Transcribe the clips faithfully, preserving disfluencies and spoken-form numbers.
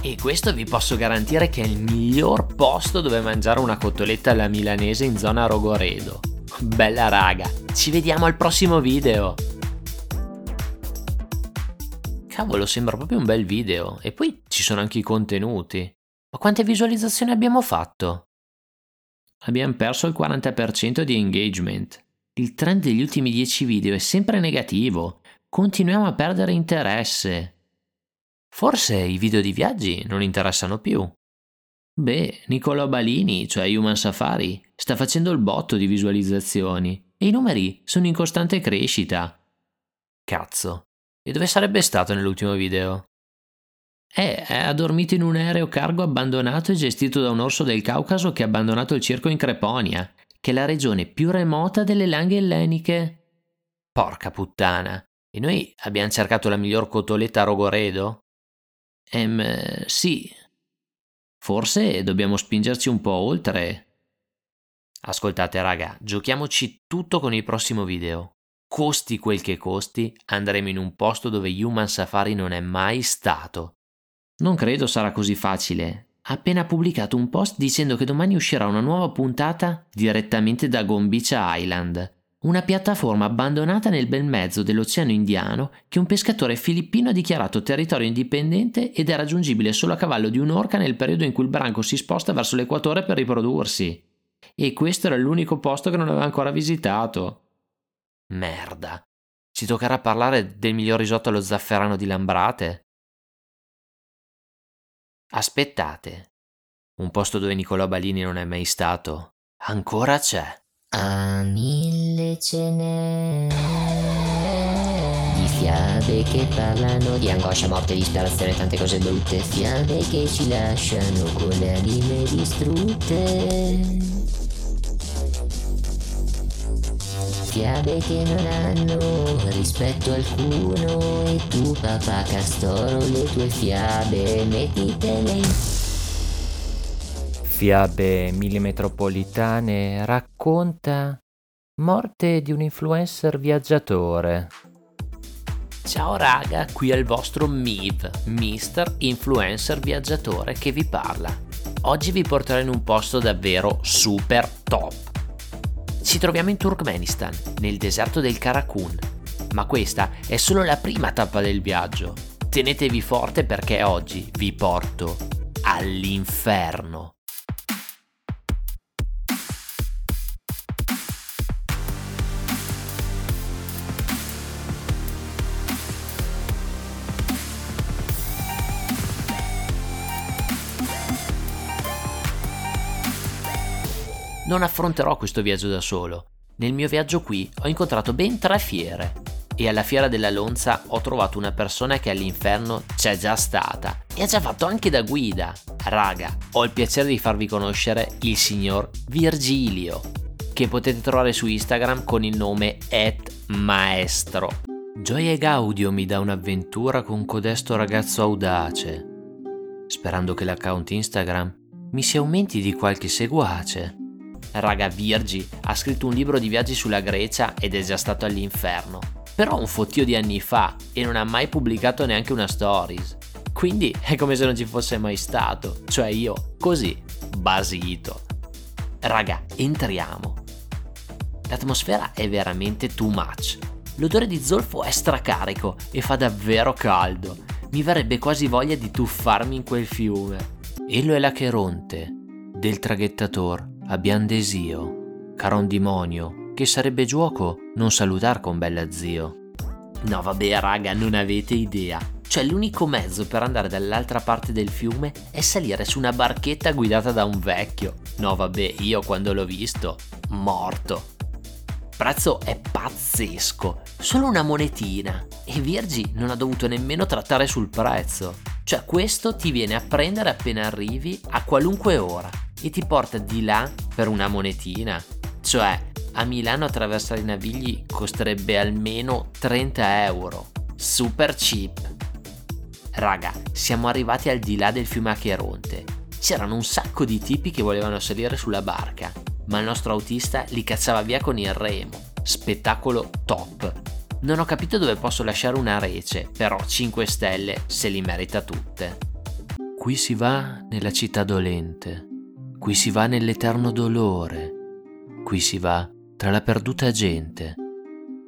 E questo vi posso garantire che è il miglior posto dove mangiare una cotoletta alla milanese in zona Rogoredo. Bella raga, ci vediamo al prossimo video! Cavolo, sembra proprio un bel video, e poi ci sono anche i contenuti. Ma quante visualizzazioni abbiamo fatto? Abbiamo perso il quaranta per cento di engagement. Il trend degli ultimi dieci video è sempre negativo, continuiamo a perdere interesse. Forse i video di viaggi non interessano più. Beh, Nicolò Balini, cioè Human Safari, sta facendo il botto di visualizzazioni e i numeri sono in costante crescita. Cazzo, e dove sarebbe stato nell'ultimo video? Eh, ha dormito in un aereo cargo abbandonato e gestito da un orso del Caucaso che ha abbandonato il circo in Creponia, che è la regione più remota delle Langhe Elleniche. Porca puttana, e noi abbiamo cercato la miglior cotoletta a Rogoredo? Ehm, sì. Forse dobbiamo spingerci un po' oltre. Ascoltate raga, giochiamoci tutto con il prossimo video. Costi quel che costi, andremo in un posto dove Human Safari non è mai stato. Non credo sarà così facile. Ha appena pubblicato un post dicendo che domani uscirà una nuova puntata direttamente da Gombicia Island, una piattaforma abbandonata nel bel mezzo dell'Oceano Indiano che un pescatore filippino ha dichiarato territorio indipendente ed è raggiungibile solo a cavallo di un'orca nel periodo in cui il branco si sposta verso l'equatore per riprodursi. E questo era l'unico posto che non aveva ancora visitato. Merda. Ci toccherà parlare del miglior risotto allo zafferano di Lambrate? Aspettate, un posto dove Nicolò Balini non è mai stato, ancora c'è. A mille ce n'è di fiabe che parlano di angoscia, morte, disperazione, tante cose brutte. Fiabe che ci lasciano con le anime distrutte. Fiabe che non hanno rispetto alcuno, e tu papà castoro le tue fiabe mettitele in... Fiabe Millimetropolitane racconta morte di un influencer viaggiatore. Ciao raga, qui è il vostro M I V, Mister Influencer Viaggiatore, che vi parla. Oggi vi porterò in un posto davvero super top. Ci troviamo in Turkmenistan, nel deserto del Karakum, ma questa è solo la prima tappa del viaggio. Tenetevi forte perché oggi vi porto all'inferno. Non affronterò questo viaggio da solo. Nel mio viaggio qui ho incontrato ben tre fiere e alla fiera della Lonza ho trovato una persona che all'inferno c'è già stata e ha già fatto anche da guida. Raga, ho il piacere di farvi conoscere il signor Virgilio, che potete trovare su Instagram con il nome at maestro. Gioia Gaudio mi dà un'avventura con codesto ragazzo audace, sperando che l'account Instagram mi si aumenti di qualche seguace. Raga, Virgi ha scritto un libro di viaggi sulla Grecia ed è già stato all'inferno, però un fottio di anni fa, e non ha mai pubblicato neanche una stories, quindi è come se non ci fosse mai stato, cioè io, così, basito. Raga, entriamo. L'atmosfera è veramente too much, l'odore di zolfo è stracarico e fa davvero caldo, mi verrebbe quasi voglia di tuffarmi in quel fiume. Ello è l'Acheronte, del traghettator abbiam desio, caron dimonio, che sarebbe giuoco non salutar con bella zio. No vabbè raga, non avete idea. Cioè l'unico mezzo per andare dall'altra parte del fiume è salire su una barchetta guidata da un vecchio. No vabbè, io quando l'ho visto, morto. Prezzo è pazzesco, solo una monetina. E Virgi non ha dovuto nemmeno trattare sul prezzo. Cioè questo ti viene a prendere appena arrivi a qualunque ora e ti porta di là per una monetina. Cioè a Milano attraversare i Navigli costerebbe almeno trenta euro. Super cheap. Raga, siamo arrivati al di là del fiume Acheronte. C'erano un sacco di tipi che volevano salire sulla barca, ma il nostro autista li cazzava via con il remo. Spettacolo top. Non ho capito dove posso lasciare una rece, però cinque stelle se li merita tutte. Qui si va nella città dolente, qui si va nell'eterno dolore, qui si va tra la perduta gente.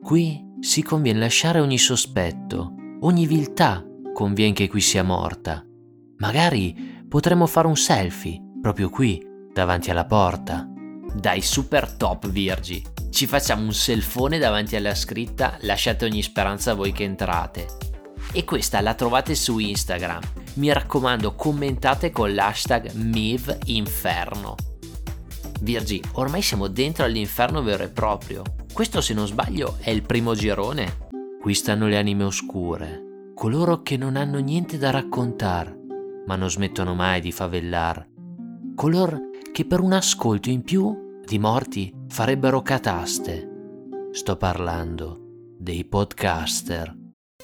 Qui si conviene lasciare ogni sospetto, ogni viltà convien che qui sia morta. Magari potremmo fare un selfie, proprio qui, davanti alla porta. Dai, super top, Virgi! Ci facciamo un selfone davanti alla scritta "Lasciate ogni speranza voi che entrate". E questa la trovate su Instagram. Mi raccomando, commentate con l'hashtag MivInferno. Virgi, ormai siamo dentro all'inferno vero e proprio. Questo, se non sbaglio, è il primo girone. Qui stanno le anime oscure, coloro che non hanno niente da raccontar, ma non smettono mai di favellar, color che per un ascolto in più di morti farebbero cataste. Sto parlando dei podcaster.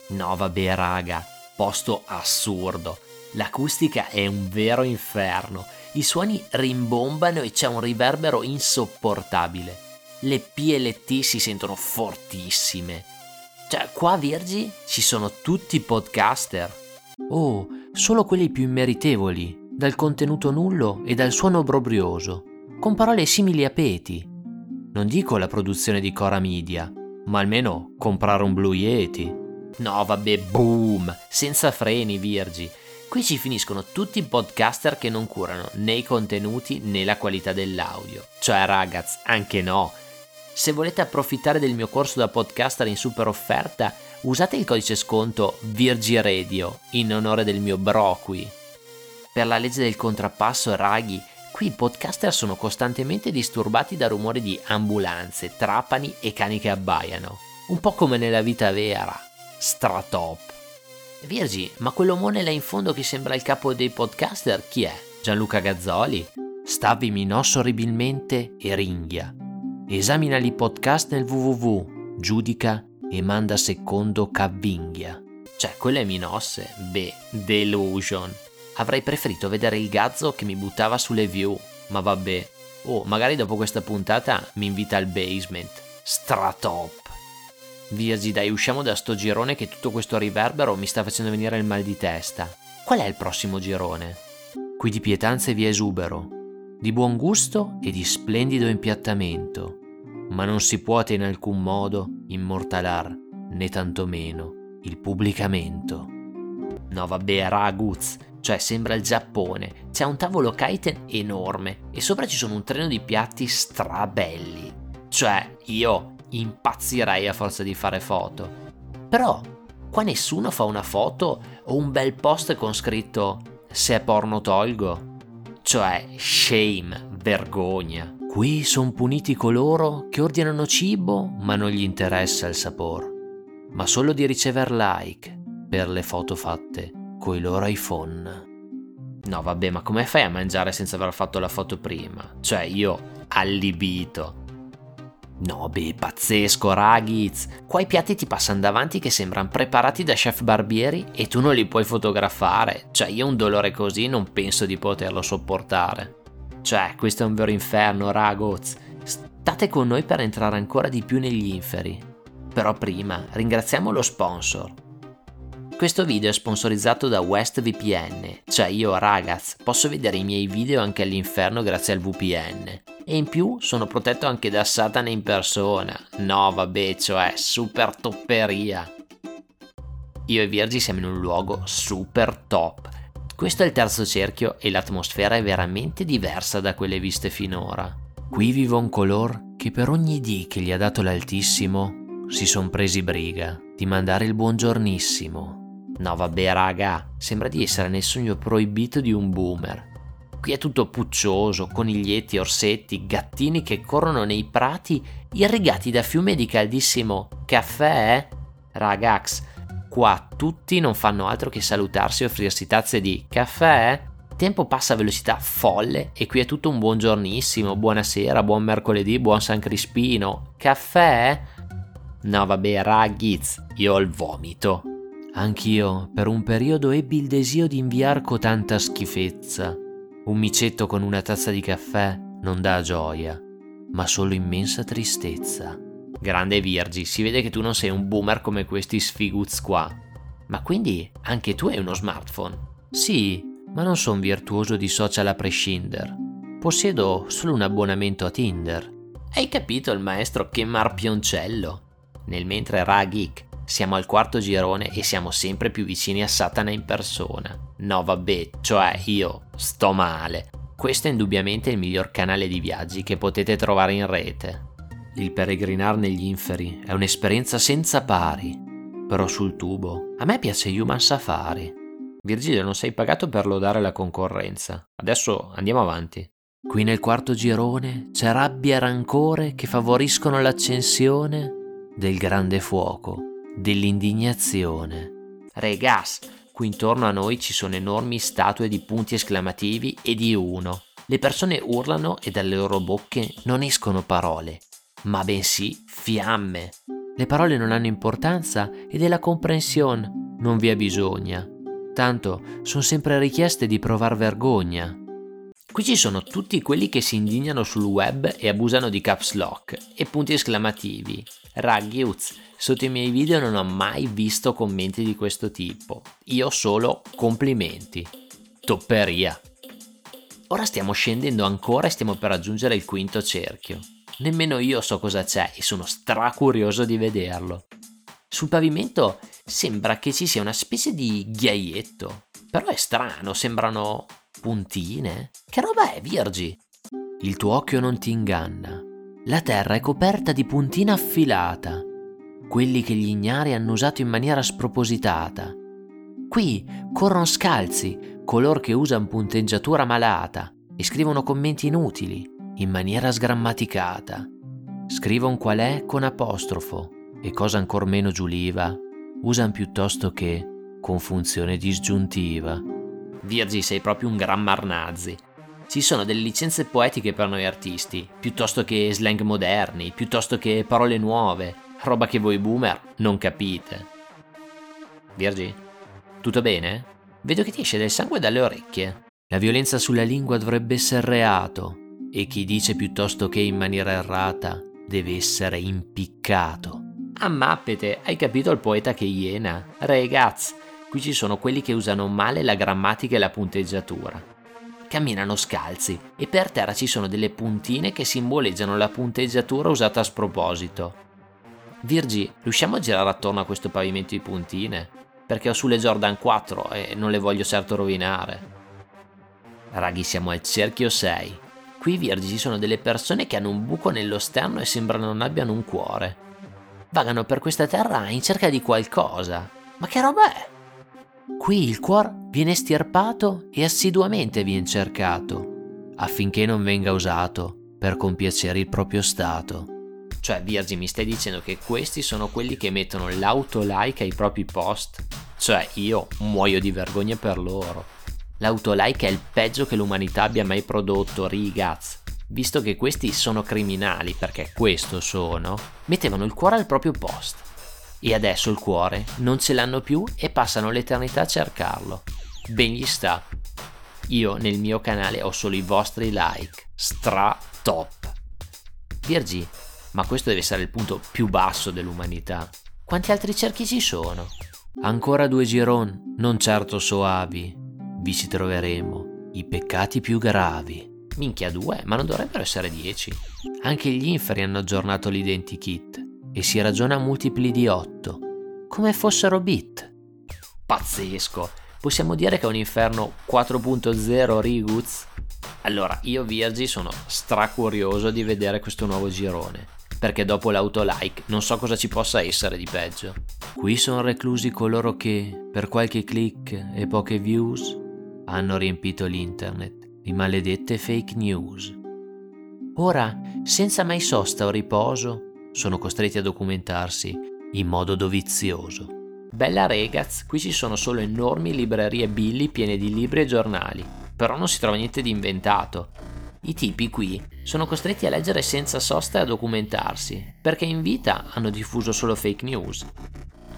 No vabbè raga, posto assurdo. L'acustica è un vero inferno. I suoni rimbombano e c'è un riverbero insopportabile. Le P L T si sentono fortissime. Cioè, qua Virgi ci sono tutti i podcaster. Oh, solo quelli più immeritevoli, dal contenuto nullo e dal suono obbrobrioso, con parole simili a peti. Non dico la produzione di Cora Media, ma almeno comprare un Blue Yeti. No vabbè, boom, senza freni Virgi. Qui ci finiscono tutti i podcaster che non curano né i contenuti né la qualità dell'audio. Cioè ragazzi, anche no. Se volete approfittare del mio corso da podcaster in super offerta, usate il codice sconto VirgiRadio in onore del mio bro qui. Per la legge del contrappasso, raghi, qui i podcaster sono costantemente disturbati da rumori di ambulanze, trapani e cani che abbaiano. Un po' come nella vita vera. Stratop. Virgi, ma quell'omone là in fondo che sembra il capo dei podcaster chi è? Gianluca Gazzoli? Stavi Minosse orribilmente e ringhia. Esamina i podcast nel www, giudica e manda secondo Cavinghia. Cioè, quello è Minosse? Beh, delusion. Avrei preferito vedere il gazzo che mi buttava sulle view, ma vabbè. Oh, magari dopo questa puntata mi invita al basement. Stratop. Virgi, dai, usciamo da sto girone che tutto questo riverbero mi sta facendo venire il mal di testa. Qual è il prossimo girone? Qui di pietanze vi è esubero, di buon gusto e di splendido impiattamento, ma non si puote in alcun modo immortalar, né tantomeno il pubblicamento. No vabbè raguz, cioè sembra il Giappone, c'è un tavolo kaiten enorme e sopra ci sono un treno di piatti strabelli. Cioè, io impazzirei a forza di fare foto. Però qua nessuno fa una foto o un bel post con scritto "se è porno tolgo". Cioè shame, vergogna. Qui son puniti coloro che ordinano cibo ma non gli interessa il sapor, ma solo di ricever like per le foto fatte coi loro iPhone. No vabbè, ma come fai a mangiare senza aver fatto la foto prima? Cioè io allibito. No beh, pazzesco raghiz, qua i piatti ti passano davanti che sembrano preparati da chef barbieri e tu non li puoi fotografare. Cioè io un dolore così non penso di poterlo sopportare. Cioè questo è un vero inferno ragoz. State con noi per entrare ancora di più negli inferi. Però prima ringraziamo lo sponsor. Questo video è sponsorizzato da WestVPN. Cioè io ragaz posso vedere i miei video anche all'inferno grazie al V P N. E in più sono protetto anche da Satana in persona. No vabbè, cioè super topperia. Io e Virgi siamo in un luogo super top. Questo è il terzo cerchio e l'atmosfera è veramente diversa da quelle viste finora. Qui vive un color che per ogni dì che gli ha dato l'altissimo si son presi briga di mandare il buongiornissimo. No vabbè raga, sembra di essere nel sogno proibito di un boomer. Qui è tutto puccioso, coniglietti, orsetti, gattini che corrono nei prati irrigati da fiume di caldissimo caffè. Ragax, qua tutti non fanno altro che salutarsi e offrirsi tazze di caffè. Tempo passa a velocità folle e qui è tutto un buongiornissimo, buonasera, buon mercoledì, buon San Crispino, caffè. No vabbè raghiz, io ho il vomito. Anch'io per un periodo ebbi il desio di inviar cotanta schifezza. Un micetto con una tazza di caffè non dà gioia, ma solo immensa tristezza. Grande Virgi, si vede che tu non sei un boomer come questi sfiguz qua. Ma quindi anche tu hai uno smartphone? Sì, ma non sono virtuoso di social a prescindere. Possiedo solo un abbonamento a Tinder. Hai capito il maestro che marpioncello? Nel mentre Ra Geek, siamo al quarto girone e siamo sempre più vicini a Satana in persona. No vabbè, cioè io sto male. Questo è indubbiamente il miglior canale di viaggi che potete trovare in rete. Il peregrinar negli inferi è un'esperienza senza pari. Però sul tubo, a me piace Human Safari. Virgilio, non sei pagato per lodare la concorrenza. Adesso andiamo avanti. Qui nel quarto girone c'è rabbia e rancore che favoriscono l'accensione del grande fuoco, dell'indignazione. Regas, qui intorno a noi ci sono enormi statue di punti esclamativi e di uno. Le persone urlano e dalle loro bocche non escono parole, ma bensì fiamme. Le parole non hanno importanza e della comprensione non vi è bisogno. Tanto sono sempre richieste di provar vergogna. Qui ci sono tutti quelli che si indignano sul web e abusano di caps lock e punti esclamativi. Raggiuz, sotto i miei video non ho mai visto commenti di questo tipo. Io solo complimenti. Topperia. Ora stiamo scendendo ancora e stiamo per raggiungere il quinto cerchio. Nemmeno io so cosa c'è e sono stracurioso di vederlo. Sul pavimento sembra che ci sia una specie di ghiaietto. Però è strano, sembrano... puntine? Che roba è, Virgi? Il tuo occhio non ti inganna. La terra è coperta di puntina affilata. Quelli che gli ignari hanno usato in maniera spropositata. Qui corrono scalzi color che usano punteggiatura malata e scrivono commenti inutili in maniera sgrammaticata. Scrivono qual è con apostrofo e cosa ancor meno giuliva usano piuttosto che con funzione disgiuntiva. Virgi, sei proprio un gran marnazzi. Ci sono delle licenze poetiche per noi artisti, piuttosto che slang moderni, piuttosto che parole nuove, roba che voi boomer non capite. Virgi, tutto bene? Vedo che ti esce del sangue dalle orecchie. La violenza sulla lingua dovrebbe essere reato, e chi dice piuttosto che in maniera errata deve essere impiccato. Ammappete, hai capito il poeta che iena? Regaz. Qui ci sono quelli che usano male la grammatica e la punteggiatura. Camminano scalzi e per terra ci sono delle puntine che simboleggiano la punteggiatura usata a sproposito. Virgi, riusciamo a girare attorno a questo pavimento di puntine? Perché ho sulle Jordan quattro e non le voglio certo rovinare. Raghi, siamo al cerchio sei. Qui, Virgi, ci sono delle persone che hanno un buco nello sterno e sembra non abbiano un cuore. Vagano per questa terra in cerca di qualcosa. Ma che roba è? Qui il cuor viene stirpato e assiduamente viene cercato, affinché non venga usato per compiacere il proprio stato. Cioè, Virgi, mi stai dicendo che questi sono quelli che mettono l'autolike ai propri post? Cioè, io muoio di vergogna per loro. L'autolike è il peggio che l'umanità abbia mai prodotto, rigaz. Visto che questi sono criminali, perché questo sono, mettevano il cuore al proprio post. E adesso il cuore non ce l'hanno più e passano l'eternità a cercarlo. Ben gli sta. Io nel mio canale ho solo i vostri like. Stra top. Virgi, ma questo deve essere il punto più basso dell'umanità. Quanti altri cerchi ci sono? Ancora due giron, non certo soavi. Vi ci troveremo i peccati più gravi. Minchia, due, ma non dovrebbero essere dieci. Anche gli inferi hanno aggiornato l'identikit. E si ragiona a multipli di otto, come fossero bit. Pazzesco, possiamo dire che è un inferno quattro punto zero riguz? Allora, io Virgi sono stracurioso di vedere questo nuovo girone, perché dopo l'autolike non so cosa ci possa essere di peggio. Qui sono reclusi coloro che, per qualche click e poche views, hanno riempito l'internet di maledette fake news. Ora, senza mai sosta o riposo, sono costretti a documentarsi in modo dovizioso. Bella regaz, qui ci sono solo enormi librerie billi piene di libri e giornali, però non si trova niente di inventato. I tipi qui sono costretti a leggere senza sosta e a documentarsi, perché in vita hanno diffuso solo fake news.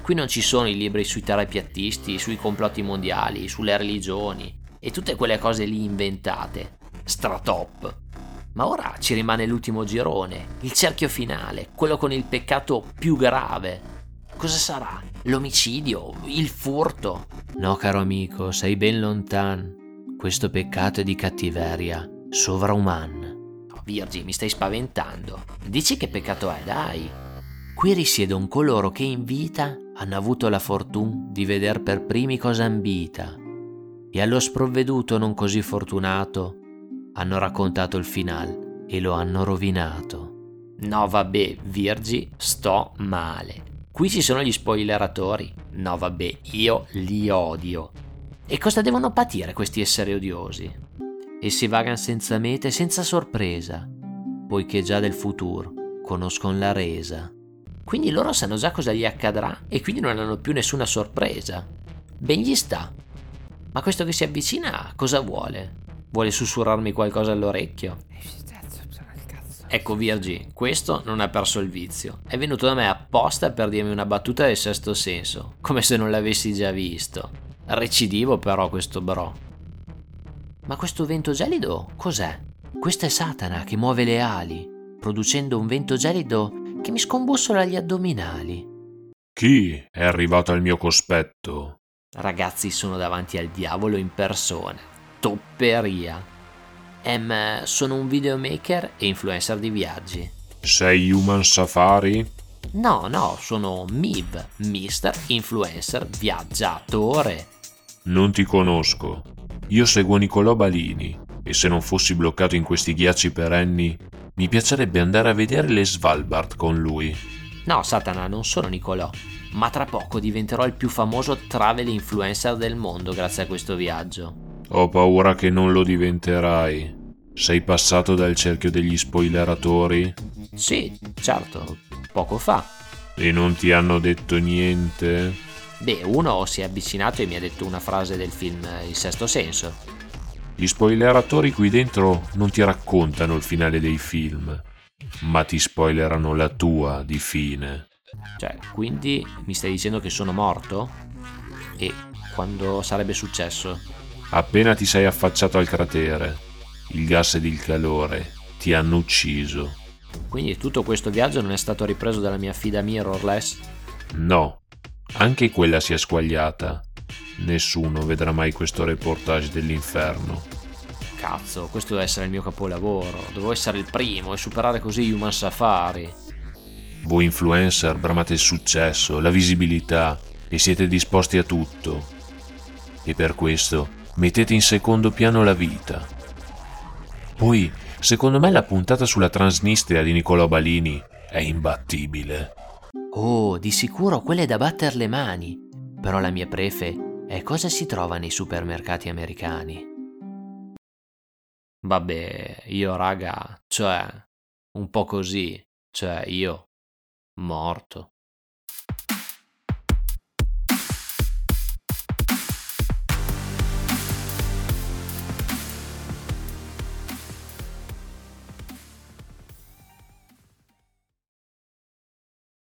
Qui non ci sono i libri sui terapiattisti, sui complotti mondiali, sulle religioni e tutte quelle cose lì inventate. Stratop. Ma ora ci rimane l'ultimo girone, il cerchio finale, quello con il peccato più grave. Cosa sarà? L'omicidio? Il furto? No, caro amico, sei ben lontano. questo peccato è di cattiveria sovrumana. Virgi, mi stai spaventando. Dici che peccato è, dai. Qui risiedono coloro che in vita hanno avuto la fortuna di veder per primi cosa ambita, e allo sprovveduto non così fortunato hanno raccontato il final e lo hanno rovinato. No vabbè, Virgi, sto male. Qui ci sono gli spoileratori. No vabbè, io li odio. E cosa devono patire questi esseri odiosi? Essi vagano senza mete, senza sorpresa, poiché già del futuro conoscono la resa. Quindi loro sanno già cosa gli accadrà e quindi non hanno più nessuna sorpresa. Ben gli sta. Ma questo che si avvicina cosa vuole? Vuole sussurrarmi qualcosa all'orecchio? Ecco Virgi, questo non ha perso il vizio. È venuto da me apposta per dirmi una battuta del sesto senso, come se non l'avessi già visto. Recidivo però questo bro. Ma questo vento gelido cos'è? Questa è Satana che muove le ali, producendo un vento gelido che mi scombussola gli addominali. Chi è arrivato al mio cospetto? Ragazzi, sono davanti al diavolo in persona. Topperia. Ehm, sono un videomaker e influencer di viaggi. Sei Human Safari? No, no, sono M I V, Mister Influencer Viaggiatore. Non ti conosco. Io seguo Nicolò Balini e se non fossi bloccato in questi ghiacci perenni, mi piacerebbe andare a vedere le Svalbard con lui. No, Satana, non sono Nicolò, ma tra poco diventerò il più famoso travel influencer del mondo grazie a questo viaggio. Ho paura che non lo diventerai. Sei passato dal cerchio degli spoileratori? Sì, certo, poco fa. E non ti hanno detto niente? Beh, uno si è avvicinato e mi ha detto una frase del film Il Sesto Senso. Gli spoileratori qui dentro non ti raccontano il finale dei film, ma ti spoilerano la tua di fine. Cioè, quindi mi stai dicendo che sono morto? E quando sarebbe successo? Appena ti sei affacciato al cratere, il gas ed il calore ti hanno ucciso. Quindi tutto questo viaggio non è stato ripreso dalla mia fida mirrorless? No. Anche quella si è squagliata. Nessuno vedrà mai questo reportage dell'inferno. Cazzo, questo deve essere il mio capolavoro. Devo essere il primo e superare così Human Safari. Voi influencer bramate il successo, la visibilità e siete disposti a tutto. E per questo mettete in secondo piano la vita. Poi, secondo me la puntata sulla Transnistria di Nicolò Balini è imbattibile. Oh, di sicuro quella è da batter le mani, però la mia prefe è cosa si trova nei supermercati americani. Vabbè, io raga, cioè, un po' così, cioè io, morto.